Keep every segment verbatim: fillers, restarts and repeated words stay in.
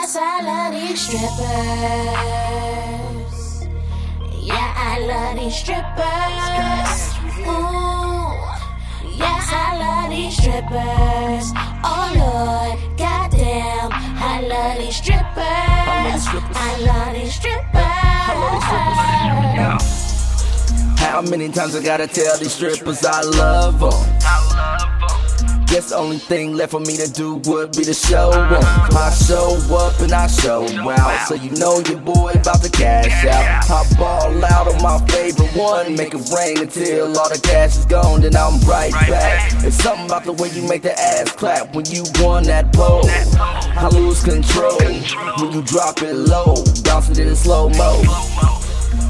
yes, I love these strippers. Yeah, I love these strippers. Ooh, yes, I love these strippers. Oh Lord, goddamn, I love these strippers. I love these strippers. How many times I gotta tell these strippers I love them? Guess the only thing left for me to do would be to show them. I show up and I show out, so you know your boy about to cash out. I ball out on my favorite one, make it rain until all the cash is gone, then I'm right back. It's something about the way you make the ass clap when you won that blow. I lose control when you drop it low, bounce it in slow-mo.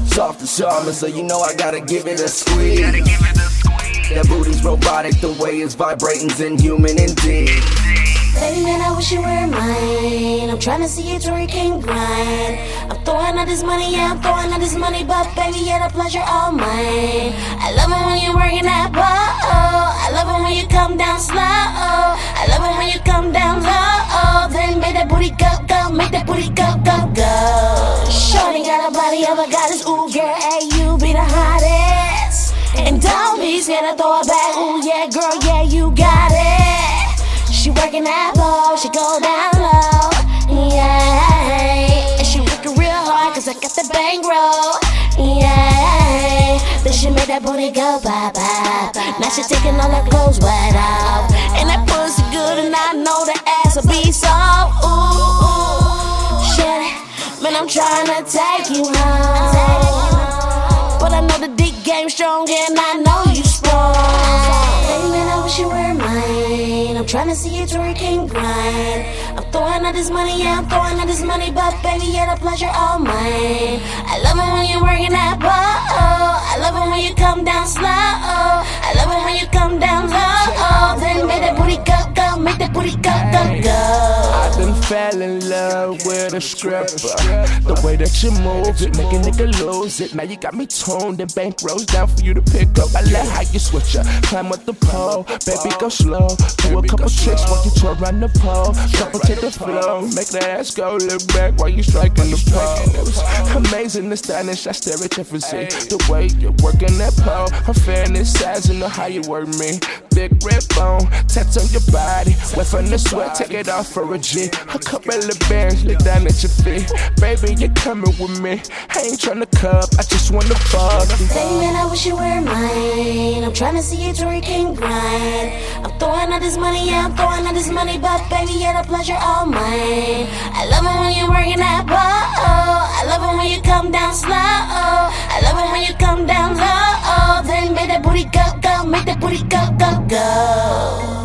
Soft and charming, so you know I gotta give it a squeeze. That booty's robotic, the way it's vibrating's inhuman indeed. Baby man, I wish you were mine. I'm tryna see you where you can grind. I'm throwing out this money, yeah, I'm throwing out this money, but baby, yeah, the pleasure all mine. I love it when you're working that pole. I love it when you come down slow. I love it when you come down low. Then make that booty go, go, make that booty go, go, go. Shorty got a body of a goddess, ooh girl, hey, you be the hottest. And don't be scared to throw it back, ooh yeah, girl, yeah, you got it. She working that pole, she go down low, yeah. And she working real hard, cause I got the bankroll, yeah. Then she make that booty go bye-bye. Now she taking all her clothes right off. And that pussy good, and I know the ass will be so, ooh, shit. Man, I'm tryna take you home, but I know the dick game's strong and I know you strong. Hey man, I wish you were mine. I'm tryna see you twerk and grind. I'm throwing out this money, yeah, I'm throwing out this money, but baby, yeah, the pleasure all mine. I love it when you're working that pole. I love it when you come down slow. I love it when you come down low. Then make that booty go, go, make that booty go, go, go. Fell in love with a stripper. The way that you move it, make a nigga lose it. Now you got me toned and bank rolls down for you to pick up. I love how you switch up, climb up the pole, baby go slow. Do a couple tricks while you twirl around the pole. Drop it to the floor, make that ass go. Look back while you striking the pole. It was amazing, astonished, I stare at your physique. The way you're working that pole, her fairness, size, and the how you work me. Thick red bone, tats on your body. Wet from the sweat, take it off for a G. A couple of bands look down at your feet. Baby, you're coming with me. I ain't tryna cup, I just wanna fuck. Hey man, I wish you were mine. I'm tryna see you where you can grind. I'm throwing out this money, yeah, I'm throwing out this money, but baby, yeah, the pleasure all mine. I love it when you're working that pole. I love it when you come down slow. I love it when you come down low. Then make that booty go, go, make that booty go, go, go.